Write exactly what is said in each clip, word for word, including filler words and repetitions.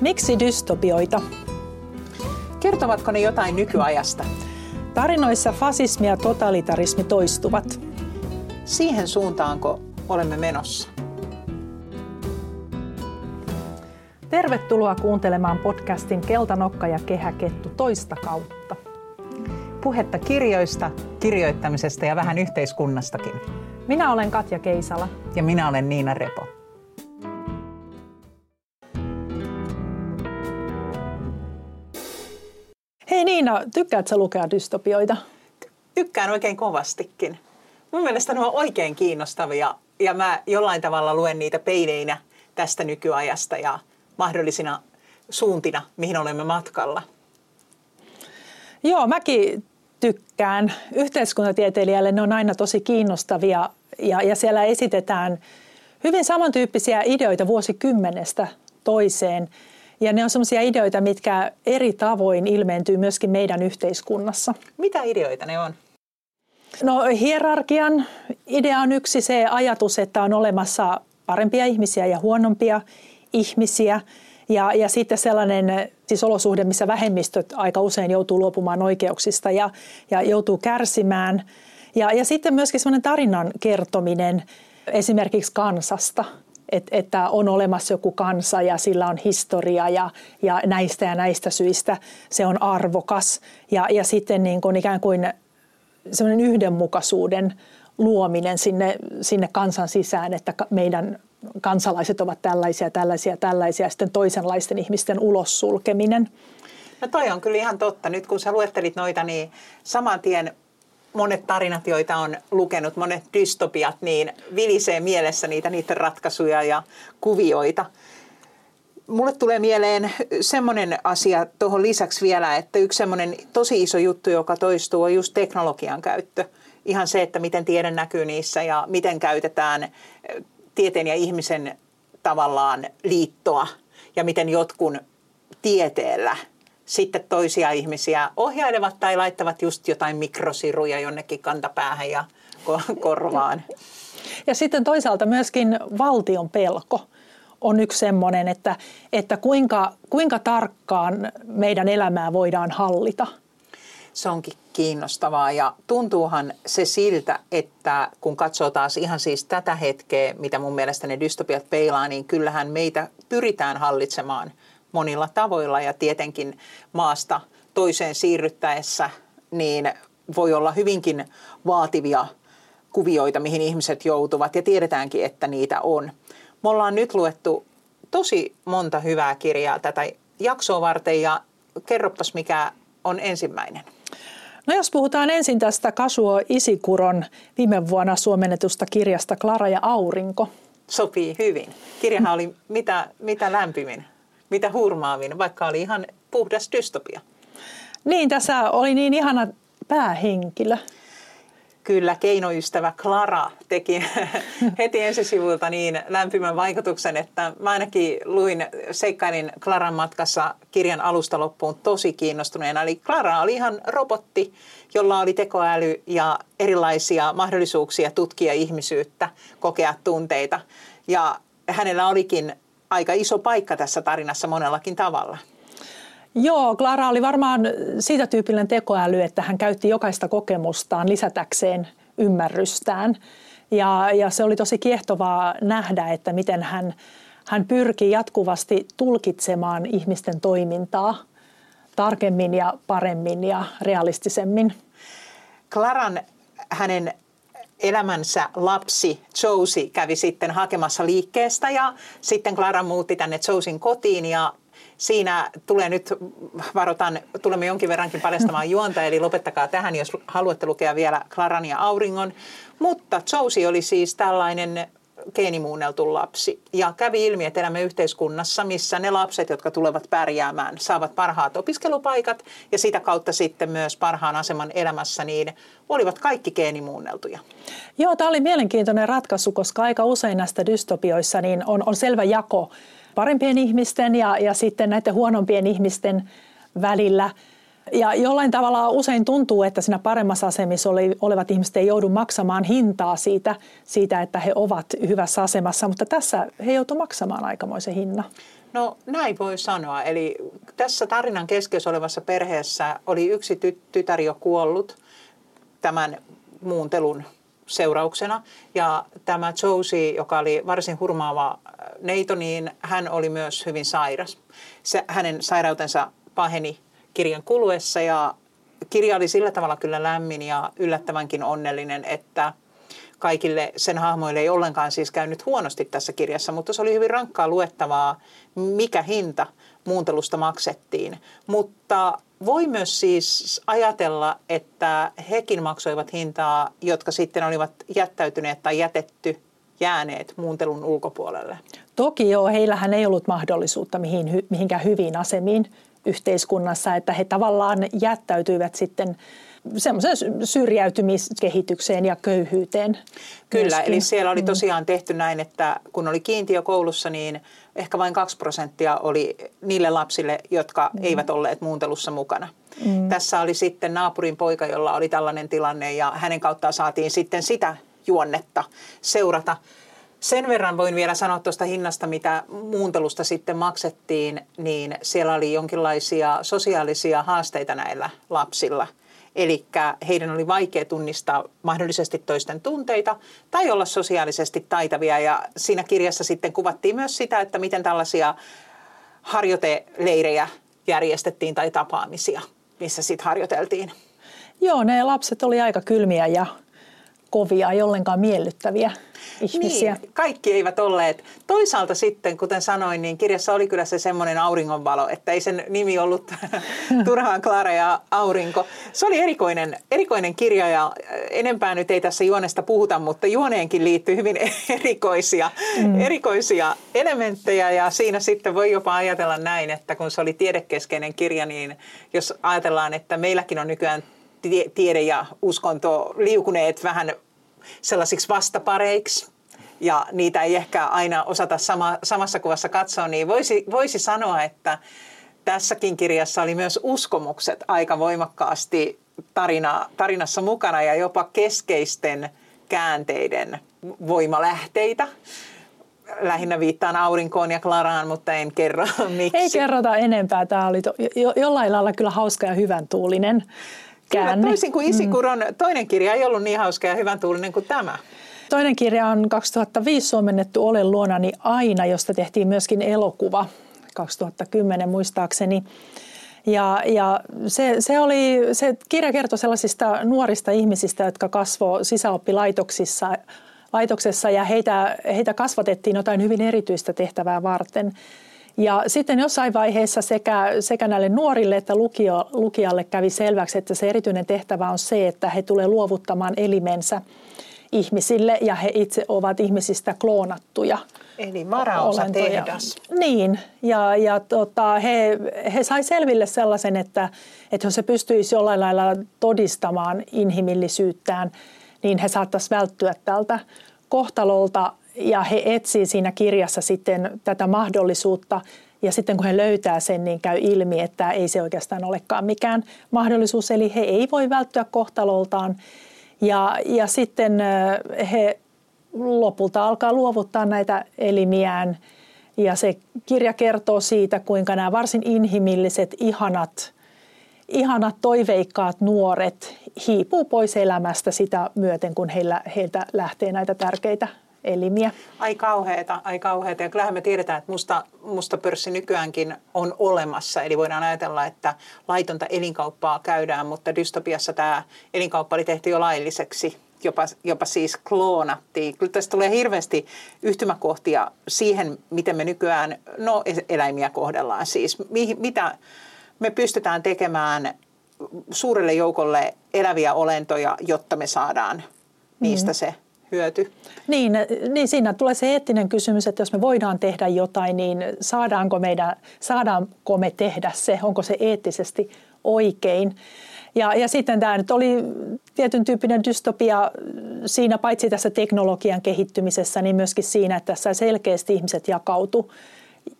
Miksi dystopioita? Kertovatko ne jotain nykyajasta? Tarinoissa fasismi ja totalitarismi toistuvat. Siihen suuntaanko olemme menossa? Tervetuloa kuuntelemaan podcastin Keltanokka ja Kehäkettu toista kautta. Puhetta kirjoista, kirjoittamisesta ja vähän yhteiskunnastakin. Minä olen Katja Keisala. Ja minä olen Niina Repo. Hei Niina, tykkäätkö lukea dystopioita? Tykkään oikein kovastikin. Mun mielestä ne on oikein kiinnostavia ja mä jollain tavalla luen niitä peileinä tästä nykyajasta ja mahdollisina suuntina, mihin olemme matkalla. Joo, mäkin tykkään. Yhteiskuntatieteilijälle ne on aina tosi kiinnostavia ja, ja siellä esitetään hyvin samantyyppisiä ideoita vuosikymmenestä toiseen. Ja ne on sellaisia ideoita, mitkä eri tavoin ilmentyy myöskin meidän yhteiskunnassa. Mitä ideoita ne on? No hierarkian idea on yksi se ajatus, että on olemassa parempia ihmisiä ja huonompia ihmisiä. Ja, ja sitten sellainen siis olosuhde, missä vähemmistöt aika usein joutuu luopumaan oikeuksista ja, ja joutuu kärsimään. Ja, ja sitten myöskin sellainen tarinan kertominen esimerkiksi kansasta. Että on olemassa joku kansa ja sillä on historia ja, ja näistä ja näistä syistä se on arvokas. Ja, ja sitten niin kuin ikään kuin semmoinen yhdenmukaisuuden luominen sinne, sinne kansan sisään, että meidän kansalaiset ovat tällaisia, tällaisia, tällaisia ja sitten toisenlaisten ihmisten ulos sulkeminen. No toi on kyllä ihan totta. Nyt kun sä luettelit noita, niin saman tien monet tarinat, joita on lukenut, monet dystopiat, niin vilisee mielessä niitä, niitä ratkaisuja ja kuvioita. Mulle tulee mieleen semmoinen asia tuohon lisäksi vielä, että yksi semmoinen tosi iso juttu, joka toistuu, on just teknologian käyttö. Ihan se, että miten tiede näkyy niissä ja miten käytetään tieteen ja ihmisen tavallaan liittoa ja miten jotkun tieteellä sitten toisia ihmisiä ohjailevat tai laittavat just jotain mikrosiruja jonnekin kantapäähän ja korvaan. Ja sitten toisaalta myöskin valtion pelko on yksi semmoinen, että, että kuinka, kuinka tarkkaan meidän elämää voidaan hallita. Se onkin kiinnostavaa ja tuntuuhan se siltä, että kun katsoo taas ihan siis tätä hetkeä, mitä mun mielestä ne dystopiat peilaa, niin kyllähän meitä pyritään hallitsemaan monilla tavoilla ja tietenkin maasta toiseen siirryttäessä niin voi olla hyvinkin vaativia kuvioita, mihin ihmiset joutuvat ja tiedetäänkin, että niitä on. Me ollaan nyt luettu tosi monta hyvää kirjaa tätä jaksoa varten ja kerroppas mikä on ensimmäinen. No jos puhutaan ensin tästä Kazuo Ishiguron viime vuonna suomennetusta kirjasta Klara ja Aurinko. Sopii hyvin. Kirjahan oli mitä, mitä lämpimin. Mitä hurmaavin, vaikka oli ihan puhdas dystopia. Niin, tässä oli niin ihana päähenkilö. Kyllä, keinoystävä Klara teki heti ensisivulta niin lämpimän vaikutuksen, että mä ainakin luin, seikkailin Klaran matkassa kirjan alusta loppuun tosi kiinnostuneena. Eli Klara oli ihan robotti, jolla oli tekoäly ja erilaisia mahdollisuuksia tutkia ihmisyyttä, kokea tunteita. Ja hänellä olikin aika iso paikka tässä tarinassa monellakin tavalla. Joo, Klara oli varmaan siitä tyypillinen tekoäly, että hän käytti jokaista kokemustaan lisätäkseen ymmärrystään. Ja, ja se oli tosi kiehtovaa nähdä, että miten hän, hän pyrkii jatkuvasti tulkitsemaan ihmisten toimintaa tarkemmin ja paremmin ja realistisemmin. Klaran hänen elämänsä lapsi Josie kävi sitten hakemassa liikkeestä ja sitten Klara muutti tänne Josien kotiin ja siinä tulee nyt, varotan, tulemme jonkin verrankin paljastamaan juonta, eli lopettakaa tähän, jos haluatte lukea vielä Klaran ja Auringon. Mutta Josie oli siis tällainen geenimuunneltu lapsi ja kävi ilmi, että elämme yhteiskunnassa, missä ne lapset, jotka tulevat pärjäämään, saavat parhaat opiskelupaikat ja sitä kautta sitten myös parhaan aseman elämässä, niin olivat kaikki geenimuunneltuja. Joo, tämä oli mielenkiintoinen ratkaisu, koska aika usein näistä dystopioissa niin on, on selvä jako parempien ihmisten ja, ja sitten näiden huonompien ihmisten välillä. Ja jollain tavalla usein tuntuu, että siinä paremmassa asemissa olevat ihmiset ei joudu maksamaan hintaa siitä, siitä että he ovat hyvässä asemassa, mutta tässä he joutuvat maksamaan aikamoisen hinnan. No näin voi sanoa. Eli tässä tarinan keskiössä olevassa perheessä oli yksi ty- tytär jo kuollut tämän muuntelun seurauksena. Ja tämä Josie, joka oli varsin hurmaava neito, niin hän oli myös hyvin sairas. Se, hänen sairautensa paheni kirjan kuluessa ja kirja oli sillä tavalla kyllä lämmin ja yllättävänkin onnellinen, että kaikille sen hahmoille ei ollenkaan siis käynyt huonosti tässä kirjassa, mutta se oli hyvin rankkaa luettavaa, mikä hinta muuntelusta maksettiin. Mutta voi myös siis ajatella, että hekin maksoivat hintaa, jotka sitten olivat jättäytyneet tai jätetty jääneet muuntelun ulkopuolelle. Toki joo, heillähän ei ollut mahdollisuutta mihin, mihinkään hyviin asemiin yhteiskunnassa, että he tavallaan jättäytyivät sitten semmoiseen syrjäytymiskehitykseen ja köyhyyteen. Kyllä, myöskin. Eli siellä oli tosiaan tehty näin, että kun oli kiintiö koulussa, niin ehkä vain kaksi prosenttia oli niille lapsille, jotka mm. eivät olleet muuntelussa mukana. Mm. Tässä oli sitten naapurin poika, jolla oli tällainen tilanne ja hänen kauttaan saatiin sitten sitä juonnetta seurata. Sen verran voin vielä sanoa tuosta hinnasta, mitä muuntelusta sitten maksettiin, niin siellä oli jonkinlaisia sosiaalisia haasteita näillä lapsilla. Eli heidän oli vaikea tunnistaa mahdollisesti toisten tunteita tai olla sosiaalisesti taitavia. Ja siinä kirjassa sitten kuvattiin myös sitä, että miten tällaisia harjoiteleirejä järjestettiin tai tapaamisia, missä sitten harjoiteltiin. Joo, ne lapset oli aika kylmiä ja kovia, ei ollenkaan miellyttäviä ihmisiä. Niin, kaikki eivät olleet. Toisaalta sitten, kuten sanoin, niin kirjassa oli kyllä se semmoinen auringonvalo, että ei sen nimi ollut turhaan Klara ja Aurinko. Se oli erikoinen, erikoinen kirja ja enempää nyt ei tässä juonesta puhuta, mutta juoneenkin liittyy hyvin erikoisia, mm. erikoisia elementtejä ja siinä sitten voi jopa ajatella näin, että kun se oli tiedekeskeinen kirja, niin jos ajatellaan, että meilläkin on nykyään tiede ja uskonto liukuneet vähän sellaisiksi vastapareiksi ja niitä ei ehkä aina osata sama, samassa kuvassa katsoa, niin voisi, voisi sanoa, että tässäkin kirjassa oli myös uskomukset aika voimakkaasti tarina, tarinassa mukana ja jopa keskeisten käänteiden voimalähteitä. Lähinnä viittaan Aurinkoon ja Klaraan, mutta en kerro miksi. Ei kerrota enempää. Tämä oli to, jo, jollain lailla kyllä hauska ja hyvän tuulinen. Kyllä, toisin kuin Ishiguron toinen kirja ei ollut niin hauska ja hyvän tuulinen kuin tämä. Toinen kirja on kaksituhattaviisi suomennettu Ole luonani aina, josta tehtiin myöskin elokuva kaksituhattakymmenen muistaakseni. Ja, ja se, se, oli, se kirja kertoi sellaisista nuorista ihmisistä, jotka kasvoi sisäoppilaitoksissa laitoksessa ja heitä, heitä kasvatettiin jotain hyvin erityistä tehtävää varten. Ja sitten jossain vaiheessa sekä, sekä näille nuorille että lukio, lukijalle kävi selväksi, että se erityinen tehtävä on se, että he tulee luovuttamaan elimensä ihmisille ja he itse ovat ihmisistä kloonattuja. Eli varaosa tehdas. Niin, ja, ja tota, he, he sai selville sellaisen, että, että jos he pystyisi jollain lailla todistamaan inhimillisyyttään, niin he saattaisi välttyä tältä kohtalolta. Ja he etsii siinä kirjassa sitten tätä mahdollisuutta ja sitten kun he löytää sen, niin käy ilmi, että ei se oikeastaan olekaan mikään mahdollisuus. Eli he ei voi välttyä kohtaloltaan ja, ja sitten he lopulta alkaa luovuttaa näitä elimiään ja se kirja kertoo siitä, kuinka nämä varsin inhimilliset, ihanat, ihanat toiveikkaat nuoret hiipuu pois elämästä sitä myöten, kun heillä, heiltä lähtee näitä tärkeitä elimiä. Ai kauheeta, ai kauheeta. Ja kyllähän me tiedetään, että musta, musta pörssi nykyäänkin on olemassa. Eli voidaan ajatella, että laitonta elinkauppaa käydään, mutta dystopiassa tämä elinkauppa oli tehty jo lailliseksi. Jopa, jopa siis kloonattiin. Kyllä tässä tulee hirveästi yhtymäkohtia siihen, miten me nykyään no, eläimiä kohdellaan. Siis mi, mitä me pystytään tekemään suurelle joukolle eläviä olentoja, jotta me saadaan niistä mm. se hyöty. Niin, niin siinä tulee se eettinen kysymys, että jos me voidaan tehdä jotain, niin saadaanko, meidän, saadaanko me tehdä se, onko se eettisesti oikein. Ja, ja sitten tämä nyt oli tietyn tyyppinen dystopia siinä paitsi tässä teknologian kehittymisessä, niin myöskin siinä, että tässä selkeästi ihmiset jakautu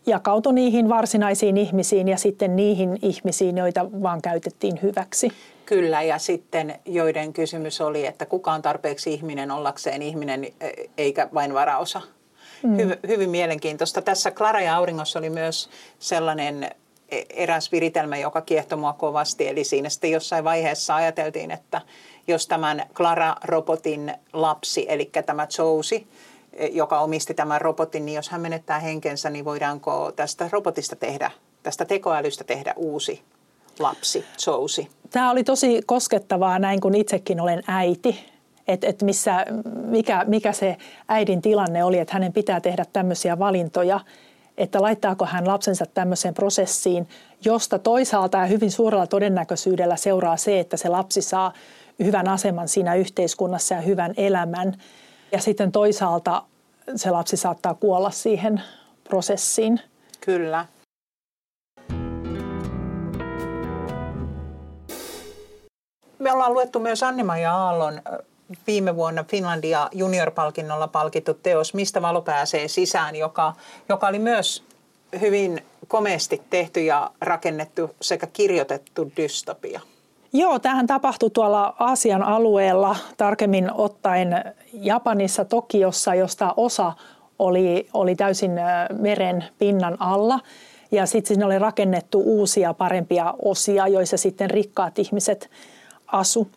jakautui niihin varsinaisiin ihmisiin ja sitten niihin ihmisiin, joita vaan käytettiin hyväksi. Kyllä, ja sitten joiden kysymys oli, että kuka on tarpeeksi ihminen ollakseen ihminen eikä vain varaosa. Mm. Hy, hyvin mielenkiintoista. Tässä Klara ja Auringossa oli myös sellainen eräs viritelmä, joka kiehtoi mua kovasti. Eli siinä sitten jossain vaiheessa ajateltiin, että jos tämän Klara-robotin lapsi, eli tämä Jousi, joka omisti tämän robotin, niin jos hän menettää henkensä, niin voidaanko tästä robotista tehdä, tästä tekoälystä tehdä uusi lapsi, Jousi? Tämä oli tosi koskettavaa näin, kun itsekin olen äiti, että et missä, mikä, mikä se äidin tilanne oli, että hänen pitää tehdä tämmöisiä valintoja, että laittaako hän lapsensa tämmöiseen prosessiin, josta toisaalta ja hyvin suurella todennäköisyydellä seuraa se, että se lapsi saa hyvän aseman siinä yhteiskunnassa ja hyvän elämän. Ja sitten toisaalta se lapsi saattaa kuolla siihen prosessiin. Kyllä. Me ollaan luettu myös Anni-Maija Aallon viime vuonna Finlandia junior-palkinnolla palkittu teos Mistä valo pääsee sisään, joka, joka oli myös hyvin komeasti tehty ja rakennettu sekä kirjoitettu dystopia. Joo, tämähän tapahtui tuolla Aasian alueella, tarkemmin ottaen Japanissa, Tokiossa, josta osa oli, oli täysin meren pinnan alla. Ja sitten sinne oli rakennettu uusia parempia osia, joissa sitten rikkaat ihmiset asu.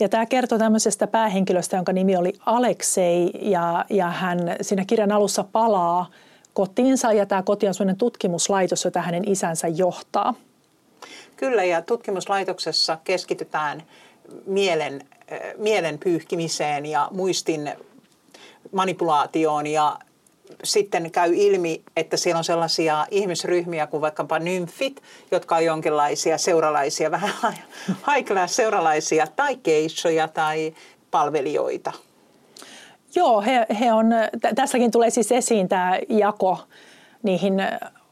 Ja tämä kertoo tämmöisestä päähenkilöstä, jonka nimi oli Aleksei, ja, ja hän siinä kirjan alussa palaa kotiinsa, ja tämä koti on sellainen tutkimuslaitos, jota hänen isänsä johtaa. Kyllä, ja tutkimuslaitoksessa keskitytään mielen, mielen pyyhkimiseen ja muistin manipulaatioon, ja sitten käy ilmi, että siellä on sellaisia ihmisryhmiä kuin vaikkapa nymfit, jotka on jonkinlaisia seuralaisia, vähän high-class seuralaisia tai keissoja tai palvelijoita. Joo, he, he on, t- tässäkin tulee siis esiin tämä jako niihin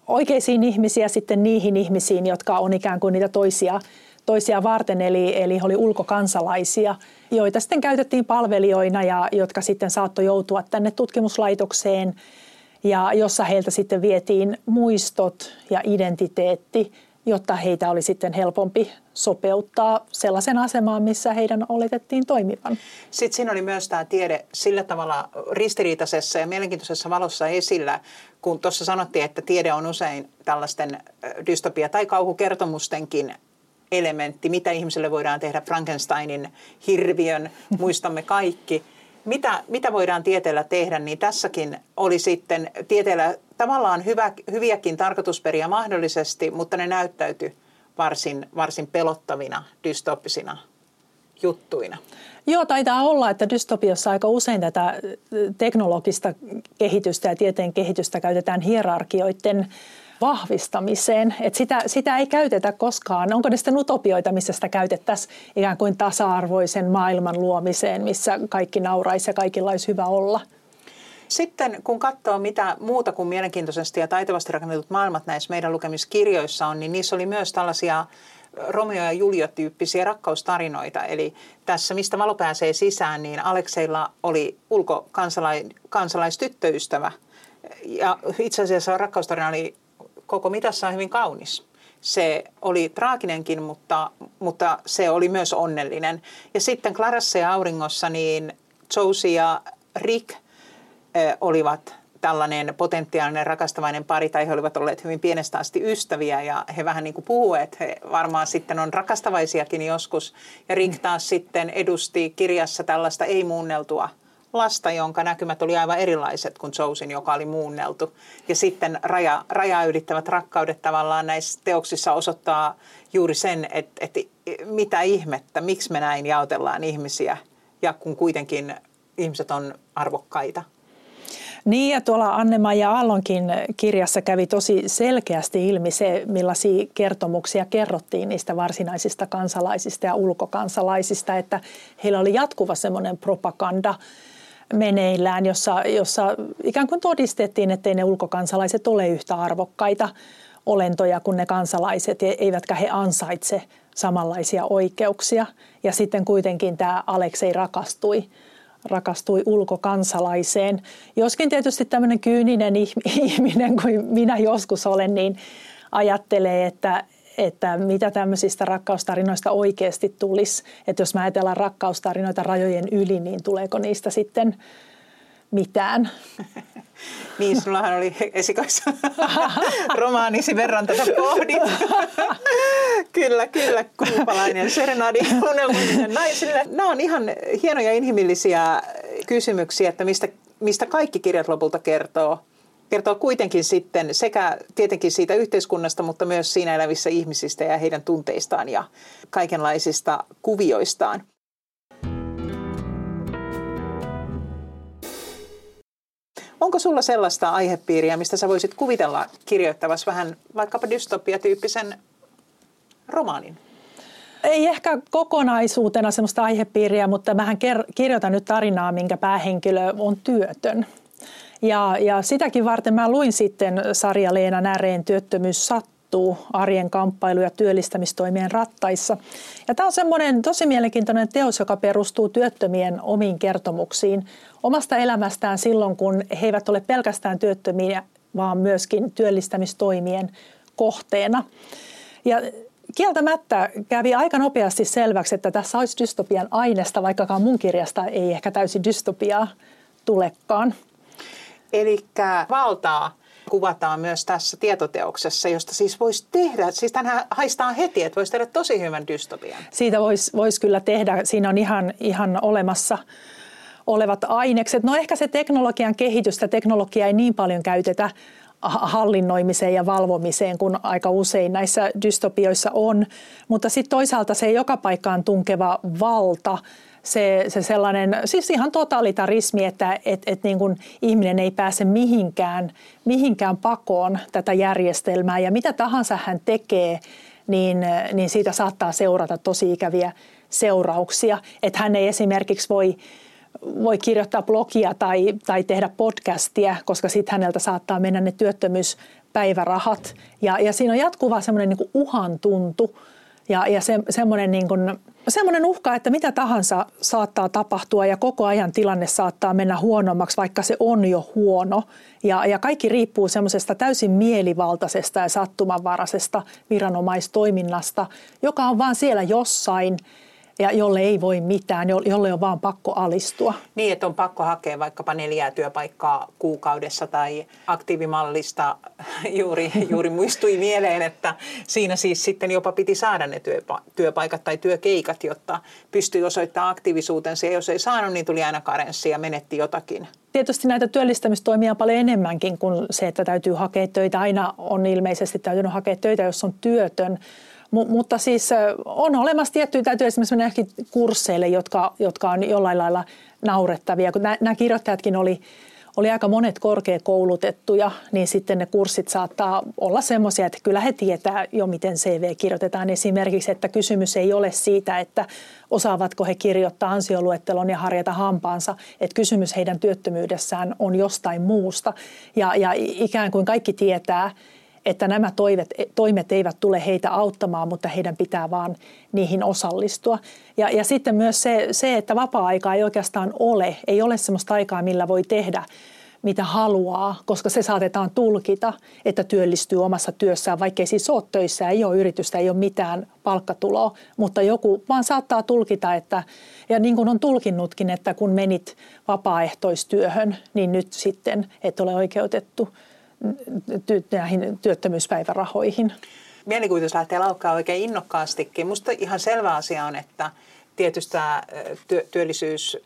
oikeisiin ihmisiin ja sitten niihin ihmisiin, jotka on ikään kuin niitä toisia, toisia varten, eli, eli oli ulkokansalaisia, joita sitten käytettiin palvelijoina ja jotka sitten saattoi joutua tänne tutkimuslaitokseen, ja jossa heiltä sitten vietiin muistot ja identiteetti, jotta heitä oli sitten helpompi sopeuttaa sellaisen asemaan, missä heidän oletettiin toimivan. Sitten siinä oli myös tämä tiede sillä tavalla ristiriitaisessa ja mielenkiintoisessa valossa esillä, kun tuossa sanottiin, että tiede on usein tällaisten dystopia- tai kauhukertomustenkin elementti, mitä ihmiselle voidaan tehdä Frankensteinin hirviön, muistamme kaikki. Mitä, mitä voidaan tieteellä tehdä, niin tässäkin oli sitten tieteellä tavallaan hyvä, hyviäkin tarkoitusperiä mahdollisesti, mutta ne näyttäytyi varsin, varsin pelottavina, dystopisina juttuina. Joo, taitaa olla, että dystopiossa aika usein tätä teknologista kehitystä ja tieteen kehitystä käytetään hierarkioiden vahvistamiseen. Että sitä, sitä ei käytetä koskaan. Onko ne sitten utopioita, missä sitä käytettäisiin ikään kuin tasa-arvoisen maailman luomiseen, missä kaikki nauraisi ja kaikilla olisi hyvä olla? Sitten kun katsoo mitä muuta kuin mielenkiintoisesti ja taitavasti rakennetut maailmat näissä meidän lukemiskirjoissa on, niin niissä oli myös tällaisia Romeo ja Julia-tyyppisiä rakkaustarinoita. Eli tässä Mistä valo pääsee sisään, niin Alekseilla oli ulkokansalaistyttöystävä. Ja itse asiassa rakkaustarina oli koko mitassaan hyvin kaunis. Se oli traaginenkin, mutta, mutta se oli myös onnellinen. Ja sitten Klarassa ja Auringossa niin Josie ja Rick olivat tällainen potentiaalinen rakastavainen pari, tai he olivat olleet hyvin pienestä asti ystäviä, ja he vähän niin kuin puhuvat, että he varmaan sitten on rakastavaisiakin joskus. Ja Rick taas sitten edusti kirjassa tällaista ei-muunneltua lasta, jonka näkymät oli aivan erilaiset kuin Jousin, joka oli muunneltu. Ja sitten raja, rajaa ylittävät rakkaudet tavallaan näissä teoksissa osoittaa juuri sen, että, että mitä ihmettä, miksi me näin jaotellaan ihmisiä, ja kun kuitenkin ihmiset on arvokkaita. Niin, ja tuolla Anni-Maija Aallonkin kirjassa kävi tosi selkeästi ilmi se, millaisia kertomuksia kerrottiin niistä varsinaisista kansalaisista ja ulkokansalaisista, että heillä oli jatkuva semmoinen propaganda meneillään, jossa, jossa ikään kuin todistettiin, ettei ne ulkokansalaiset ole yhtä arvokkaita olentoja kuin ne kansalaiset, eivätkä he ansaitse samanlaisia oikeuksia. Ja sitten kuitenkin tämä Aleksei rakastui rakastui ulkokansalaiseen. Joskin tietysti tämmöinen kyyninen ihminen kuin minä joskus olen, niin ajattelee, että, että mitä tämmöisistä rakkaustarinoista oikeasti tulisi. Että jos mä ajatellaan rakkaustarinoita rajojen yli, niin tuleeko niistä sitten mitään? Niin, sinullahan oli esikoissa romaanisi verran tätä pohdit. Kyllä, kyllä, kuupalainen serenadi unelmallinen naisille. Nämä on ihan hienoja inhimillisiä kysymyksiä, että mistä, mistä kaikki kirjat lopulta kertoo. Kertoo kuitenkin sitten sekä tietenkin siitä yhteiskunnasta, mutta myös siinä elävissä ihmisistä ja heidän tunteistaan ja kaikenlaisista kuvioistaan. Onko sulla sellaista aihepiiriä, mistä sä voisit kuvitella kirjoittavasi vähän vaikkapa dystopiatyyppisen romaanin? Ei ehkä kokonaisuutena sellaista aihepiiriä, mutta mähän ker- kirjoitan nyt tarinaa, minkä päähenkilö on työtön. Ja, ja sitäkin varten mä luin sitten sarja Leena Näreen Työttömyys sattuu arjen kamppailu ja työllistämistoimien rattaissa. Ja tämä on semmoinen tosi mielenkiintoinen teos, joka perustuu työttömien omiin kertomuksiin omasta elämästään silloin, kun he eivät ole pelkästään työttömiä, vaan myöskin työllistämistoimien kohteena. Ja kieltämättä kävi aika nopeasti selväksi, että tässä olisi dystopian ainesta, vaikkakaan mun kirjasta ei ehkä täysin dystopiaa tulekaan. Eli valtaa kuvataan myös tässä tietoteoksessa, josta siis voisi tehdä, siis tämähän haistaa heti, että voisi tehdä tosi hyvän dystopian. Siitä voisi vois kyllä tehdä, siinä on ihan, ihan olemassa olevat ainekset. No ehkä se teknologian kehitystä, teknologiaa ei niin paljon käytetä hallinnoimiseen ja valvomiseen kuin aika usein näissä dystopioissa on, mutta sitten toisaalta se joka paikkaan tunkeva valta, Se, se sellainen, siis ihan totalitarismi, että et, et niin kuin ihminen ei pääse mihinkään, mihinkään pakoon tätä järjestelmää ja mitä tahansa hän tekee, niin, niin siitä saattaa seurata tosi ikäviä seurauksia. Että hän ei esimerkiksi voi, voi kirjoittaa blogia tai, tai tehdä podcastia, koska sitten häneltä saattaa mennä ne työttömyyspäivärahat. Ja, ja siinä on jatkuva semmoinen niin kuin uhan tuntu ja, ja se, semmoinen niin kuin semmoinen uhka, että mitä tahansa saattaa tapahtua ja koko ajan tilanne saattaa mennä huonommaksi, vaikka se on jo huono. Ja, ja kaikki riippuu semmoisesta täysin mielivaltaisesta ja sattumanvaraisesta viranomaistoiminnasta, joka on vaan siellä jossain ja jolle ei voi mitään, jolle on vaan pakko alistua. Niin, että on pakko hakea vaikkapa neljää työpaikkaa kuukaudessa tai aktiivimallista juuri, juuri muistui mieleen, että siinä siis sitten jopa piti saada ne työpaikat tai työkeikat, jotta pystyy osoittamaan aktiivisuutensa ja jos ei saanut, niin tuli aina karenssi ja menetti jotakin. Tietysti näitä työllistämistoimia on paljon enemmänkin kuin se, että täytyy hakea töitä. Aina on ilmeisesti täytynyt hakea töitä, jos on työtön. M- mutta siis on olemassa tiettyjä, täytyy esimerkiksi mennä ehkä kursseille, jotka, jotka on jollain lailla naurettavia. Kun nämä kirjoittajatkin oli, oli aika monet korkeakoulutettuja, niin sitten ne kurssit saattaa olla semmoisia, että kyllä he tietää jo, miten C V kirjoitetaan. Esimerkiksi, että kysymys ei ole siitä, että osaavatko he kirjoittaa ansioluettelon ja harjata hampaansa. Että kysymys heidän työttömyydessään on jostain muusta ja, ja ikään kuin kaikki tietää, että nämä toimet, toimet eivät tule heitä auttamaan, mutta heidän pitää vaan niihin osallistua. Ja, ja sitten myös se, se, että vapaa-aikaa ei oikeastaan ole, ei ole sellaista aikaa, millä voi tehdä mitä haluaa, koska se saatetaan tulkita, että työllistyy omassa työssään, vaikkei siis ole töissä, ei ole yritystä, ei ole mitään palkkatuloa, mutta joku vaan saattaa tulkita, että, ja niin kuin on tulkinnutkin, että kun menit vapaaehtoistyöhön, niin nyt sitten et ole oikeutettu näihin työttömyyspäivärahoihin. Mielikuvitus lähtee laukkaa oikein innokkaastikin. Minusta ihan selvä asia on, että tietysti työ- työllisyys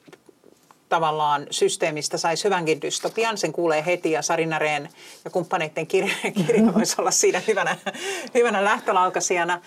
tavallaan systeemistä saisi hyvänkin dystopian. Sen kuulee heti ja Sari Näreen ja kumppaneiden kirja, kirja voisi olla siinä hyvänä, hyvänä lähtölaukasijana.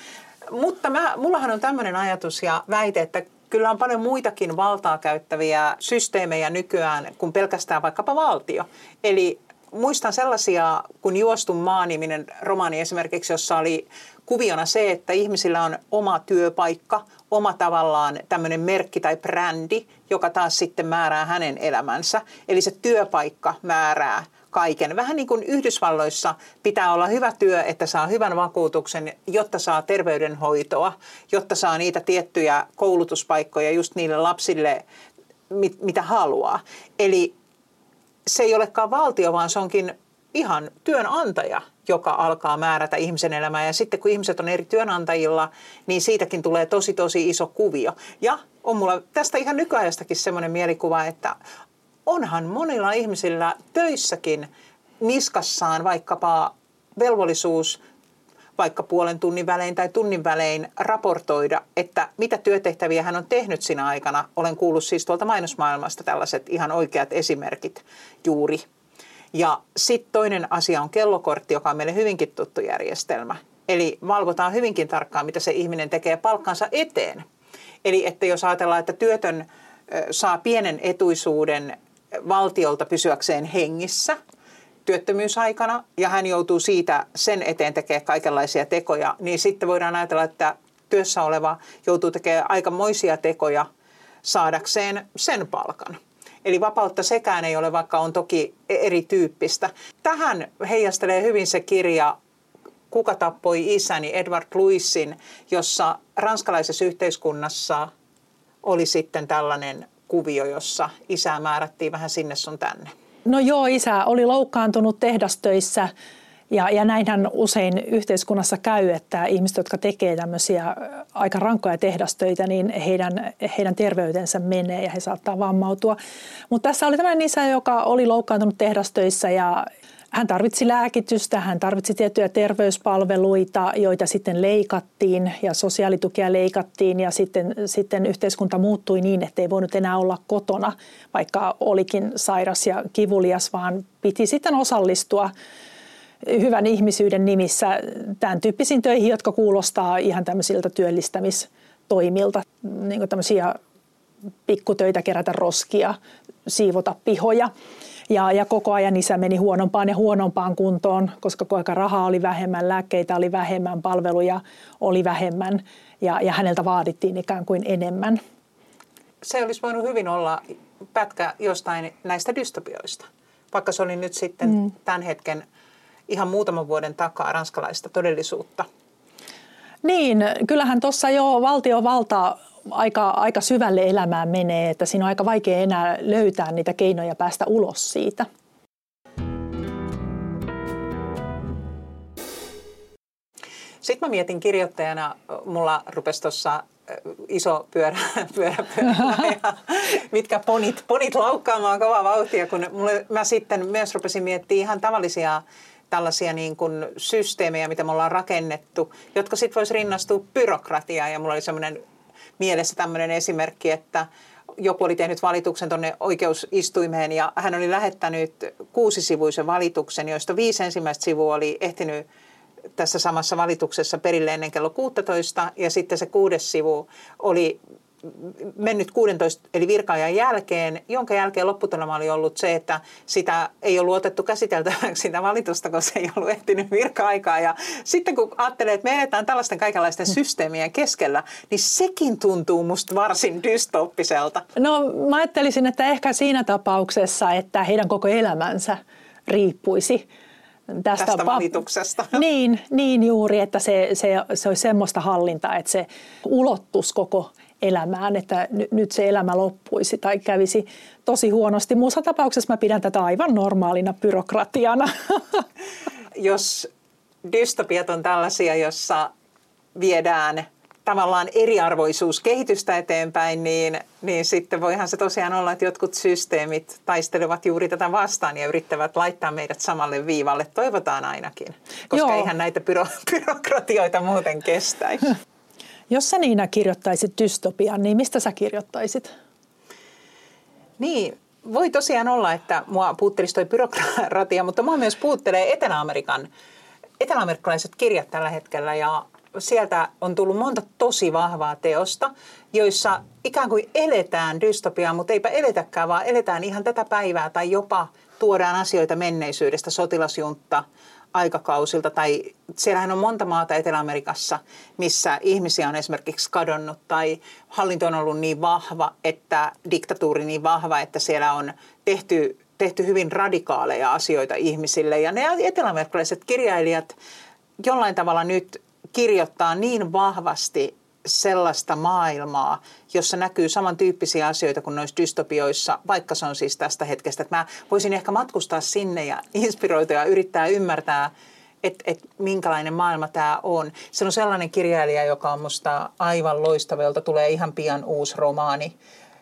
Mutta mä, mullahan on tämmöinen ajatus ja väite, että kyllä on paljon muitakin valtaa käyttäviä systeemejä nykyään kuin pelkästään vaikkapa valtio. Eli muistan sellaisia, kun Juostun maa-niminen romaani esimerkiksi, jossa oli kuviona se, että ihmisillä on oma työpaikka, oma tavallaan tämmöinen merkki tai brändi, joka taas sitten määrää hänen elämänsä. Eli se työpaikka määrää kaiken. Vähän niin kuin Yhdysvalloissa pitää olla hyvä työ, että saa hyvän vakuutuksen, jotta saa terveydenhoitoa, jotta saa niitä tiettyjä koulutuspaikkoja just niille lapsille, mit, mitä haluaa. Eli se ei olekaan valtio, vaan se onkin ihan työnantaja, joka alkaa määrätä ihmisen elämää. Ja sitten kun ihmiset on eri työnantajilla, niin siitäkin tulee tosi tosi iso kuvio. Ja on mulla tästä ihan nykyajastakin semmoinen mielikuva, että onhan monilla ihmisillä töissäkin niskassaan vaikkapa velvollisuus vaikka puolen tunnin välein tai tunnin välein raportoida, että mitä työtehtäviä hän on tehnyt siinä aikana. Olen kuullut siis tuolta mainosmaailmasta tällaiset ihan oikeat esimerkit juuri. Ja sitten toinen asia on kellokortti, joka on meille hyvinkin tuttu järjestelmä. Eli valvotaan hyvinkin tarkkaan, mitä se ihminen tekee palkkansa eteen. Eli että jos ajatellaan, että työtön saa pienen etuisuuden valtiolta pysyäkseen hengissä työttömyysaikana ja hän joutuu siitä sen eteen tekemään kaikenlaisia tekoja, niin sitten voidaan ajatella, että työssä oleva joutuu tekemään aikamoisia tekoja saadakseen sen palkan. Eli vapautta sekään ei ole, vaikka on toki erityyppistä. Tähän heijastelee hyvin se kirja Kuka tappoi isäni, Edward Louisin, jossa ranskalaisessa yhteiskunnassa oli sitten tällainen kuvio, jossa isää määrättiin vähän sinne sun tänne. No joo, isä oli loukkaantunut tehdastöissä ja, ja näinhän usein yhteiskunnassa käy, että ihmiset, jotka tekee tämmöisiä aika rankkoja tehdastöitä, niin heidän, heidän terveytensä menee ja he saattaa vammautua. Mutta tässä oli tämmöinen isä, joka oli loukkaantunut tehdastöissä ja hän tarvitsi lääkitystä, hän tarvitsi tiettyjä terveyspalveluita, joita sitten leikattiin ja sosiaalitukia leikattiin ja sitten, sitten yhteiskunta muuttui niin, että ei voinut enää olla kotona, vaikka olikin sairas ja kivulias, vaan piti sitten osallistua hyvän ihmisyyden nimissä tämän tyyppisiin töihin, jotka kuulostaa ihan tämmöisiltä työllistämistoimilta, niin kuin tämmöisiä pikkutöitä, kerätä roskia, siivota pihoja. Ja, ja koko ajan isä meni huonompaan ja huonompaan kuntoon, koska koko ajan rahaa oli vähemmän, lääkkeitä oli vähemmän, palveluja oli vähemmän ja, ja häneltä vaadittiin ikään kuin enemmän. Se olisi voinut hyvin olla pätkä jostain näistä dystopioista, vaikka se oli nyt sitten mm. tämän hetken ihan muutaman vuoden takaa ranskalaista todellisuutta. Niin, kyllähän tuossa jo valtiovalta aika, aika syvälle elämään menee, että siinä on aika vaikea enää löytää niitä keinoja päästä ulos siitä. Sitten mä mietin kirjoittajana, mulla rupesi tuossa iso pyörä, pyörä, pyörä ja mitkä ponit, ponit laukkaamaan kovaa vauhtia, kun mulle, mä sitten myös rupesin miettimään ihan tavallisia tällaisia niin kuin systeemejä, mitä me ollaan rakennettu, jotka sitten voisi rinnastua byrokratiaan. Ja mulla oli semmoinen mielessä tämmöinen esimerkki, että joku oli tehnyt valituksen tuonne oikeusistuimeen ja hän oli lähettänyt kuusisivuisen valituksen, joista viisi ensimmäistä sivua oli ehtinyt tässä samassa valituksessa perille ennen kello kuusitoista ja sitten se kuudes sivu oli mennyt kuusitoista eli virka-ajan jälkeen, jonka jälkeen lopputulema oli ollut se, että sitä ei ollut otettu käsiteltäväksi sitä valitusta, kun se ei ollut ehtinyt virka-aikaa. Ja sitten kun ajattelee, että me edetään tällaisten kaikenlaisten systeemien keskellä, niin sekin tuntuu musta varsin dystoppiselta. No mä ajattelisin, että ehkä siinä tapauksessa, että heidän koko elämänsä riippuisi Tästä, tästä valituksesta. Niin, niin juuri, että se, se, se olisi semmoista hallintaa, että se ulottuisi koko elämään, että n- nyt se elämä loppuisi tai kävisi tosi huonosti. Muussa tapauksessa mä pidän tätä aivan normaalina byrokratiana. Jos dystopiat on tällaisia, jossa viedään tavallaan eriarvoisuuskehitystä eteenpäin, niin, niin sitten voihan se tosiaan olla, että jotkut systeemit taistelevat juuri tätä vastaan ja yrittävät laittaa meidät samalle viivalle. Toivotaan ainakin, koska Joo. eihän näitä byro- byrokratioita muuten kestäisi. Jos sä Niina kirjoittaisit dystopian, niin mistä sä kirjoittaisit? Niin, voi tosiaan olla, että mua puuttelisi toi byrokratia, mutta mua myös puuttelee Etelä-Amerikan, eteläamerikkalaiset kirjat tällä hetkellä ja sieltä on tullut monta tosi vahvaa teosta, joissa ikään kuin eletään dystopiaa, mutta eipä eletäkään, vaan eletään ihan tätä päivää tai jopa tuodaan asioita menneisyydestä, sotilasjuntta aikakausilta. Tai siellähän on monta maata Etelä-Amerikassa, missä ihmisiä on esimerkiksi kadonnut tai hallinto on ollut niin vahva, että diktatuuri niin vahva, että siellä on tehty, tehty hyvin radikaaleja asioita ihmisille. Ja ne eteläamerikkalaiset kirjailijat jollain tavalla nyt kirjoittaa niin vahvasti sellaista maailmaa, jossa näkyy samantyyppisiä asioita kuin noissa dystopioissa, vaikka se on siis tästä hetkestä. Että mä voisin ehkä matkustaa sinne ja inspiroitua ja yrittää ymmärtää, että et minkälainen maailma tämä on. Se on sellainen kirjailija, joka on musta aivan loistava, jolta tulee ihan pian uusi romaani.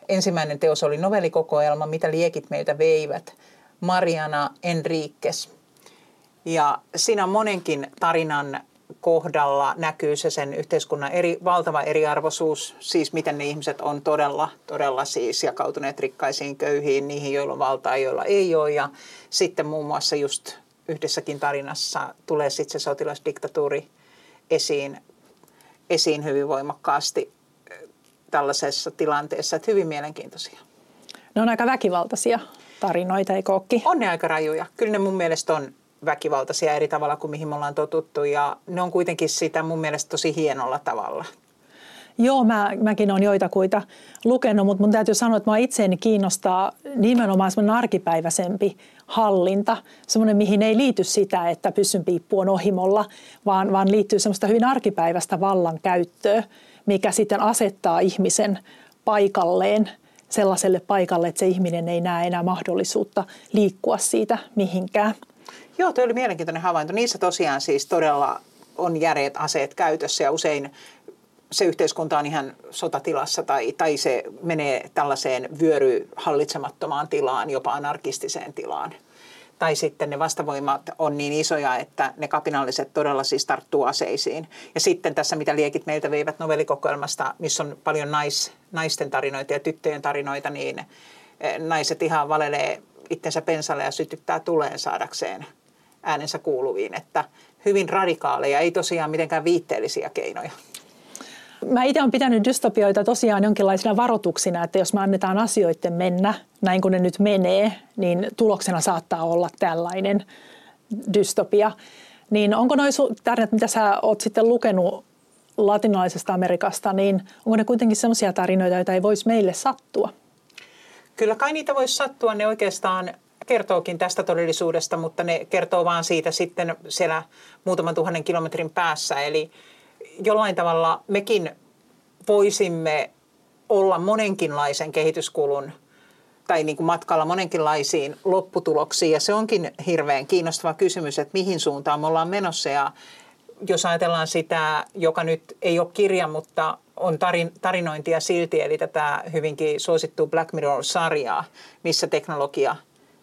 Ensimmäinen teos oli novellikokoelma Mitä liekit meitä veivät, Mariana Enriquez. Ja siinä monenkin tarinan kohdalla näkyy se sen yhteiskunnan eri, valtava eriarvoisuus, siis miten ne ihmiset on todella, todella siis jakautuneet rikkaisiin, köyhiin, niihin, joilla on valtaa, joilla ei ole. Ja sitten muun muassa just yhdessäkin tarinassa tulee sitten se sotilasdiktatuuri esiin, esiin hyvin voimakkaasti tällaisessa tilanteessa, että hyvin mielenkiintoisia. Ne on aika väkivaltaisia tarinoita, eikö ookin? On ne aika rajuja. Kyllä ne mun mielestä on väkivaltaisia eri tavalla kuin mihin me ollaan totuttu, ja ne on kuitenkin sitä mun mielestä tosi hienolla tavalla. Joo, mä, mäkin olen joitakuita lukenut, mutta mun täytyy sanoa, että mä itseäni kiinnostaa nimenomaan semmoinen arkipäiväisempi hallinta, semmoinen mihin ei liity sitä, että pyssyn piippu on ohimolla, vaan, vaan liittyy semmoista hyvin arkipäiväistä vallankäyttöä, mikä sitten asettaa ihmisen paikalleen, sellaiselle paikalle, että se ihminen ei näe enää mahdollisuutta liikkua siitä mihinkään. Joo, toi oli mielenkiintoinen havainto. Niissä tosiaan siis todella on järeät aseet käytössä ja usein se yhteiskunta on ihan sotatilassa tai, tai se menee tällaiseen vyöryhallitsemattomaan tilaan, jopa anarkistiseen tilaan. Tai sitten ne vastavoimat on niin isoja, että ne kapinalliset todella siis tarttuu aseisiin. Ja sitten tässä, Mitä liekit meiltä veivät novellikokoelmasta, missä on paljon nais, naisten tarinoita ja tyttöjen tarinoita, niin naiset ihan valelee itsensä pensalle ja sytyttää tuleen saadakseen äänensä kuuluviin. Että hyvin radikaaleja, ei tosiaan mitenkään viitteellisiä keinoja. Mä itse olen pitänyt dystopioita tosiaan jonkinlaisina varoituksina, että jos me annetaan asioiden mennä, näin kuin ne nyt menee, niin tuloksena saattaa olla tällainen dystopia. Niin onko nuo tarinat, mitä sä oot sitten lukenut latinalaisesta Amerikasta, niin onko ne kuitenkin sellaisia tarinoita, joita ei voisi meille sattua? Kyllä kai niitä voisi sattua, ne oikeastaan kertookin tästä todellisuudesta, mutta ne kertoo vaan siitä sitten siellä muutaman tuhannen kilometrin päässä, eli jollain tavalla mekin voisimme olla monenkinlaisen kehityskulun tai niin kuin matkalla monenkinlaisiin lopputuloksiin. Ja se onkin hirveän kiinnostava kysymys, että mihin suuntaan me ollaan menossa. Ja jos ajatellaan sitä, joka nyt ei ole kirja, mutta on tarin, tarinointia silti, eli tätä hyvinkin suosittua Black Mirror-sarjaa, missä teknologia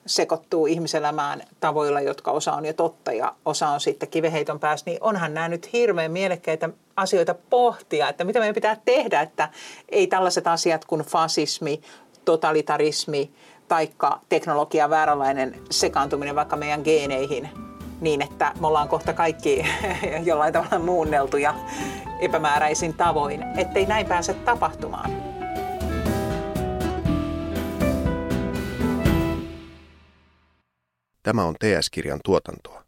sekoittuu ihmiselämään tavoilla, jotka osa on jo totta ja osa on sitten kiveheiton päässä, niin onhan nämä nyt hirveän mielekkäitä asioita pohtia, että mitä meidän pitää tehdä, että ei tällaiset asiat kuin fasismi, totalitarismi taikka teknologian vääränlainen sekaantuminen vaikka meidän geeneihin niin, että me ollaan kohta kaikki jollain tavalla muunneltuja epämääräisin tavoin, ettei näin pääse tapahtumaan. Tämä on T S-kirjan tuotantoa.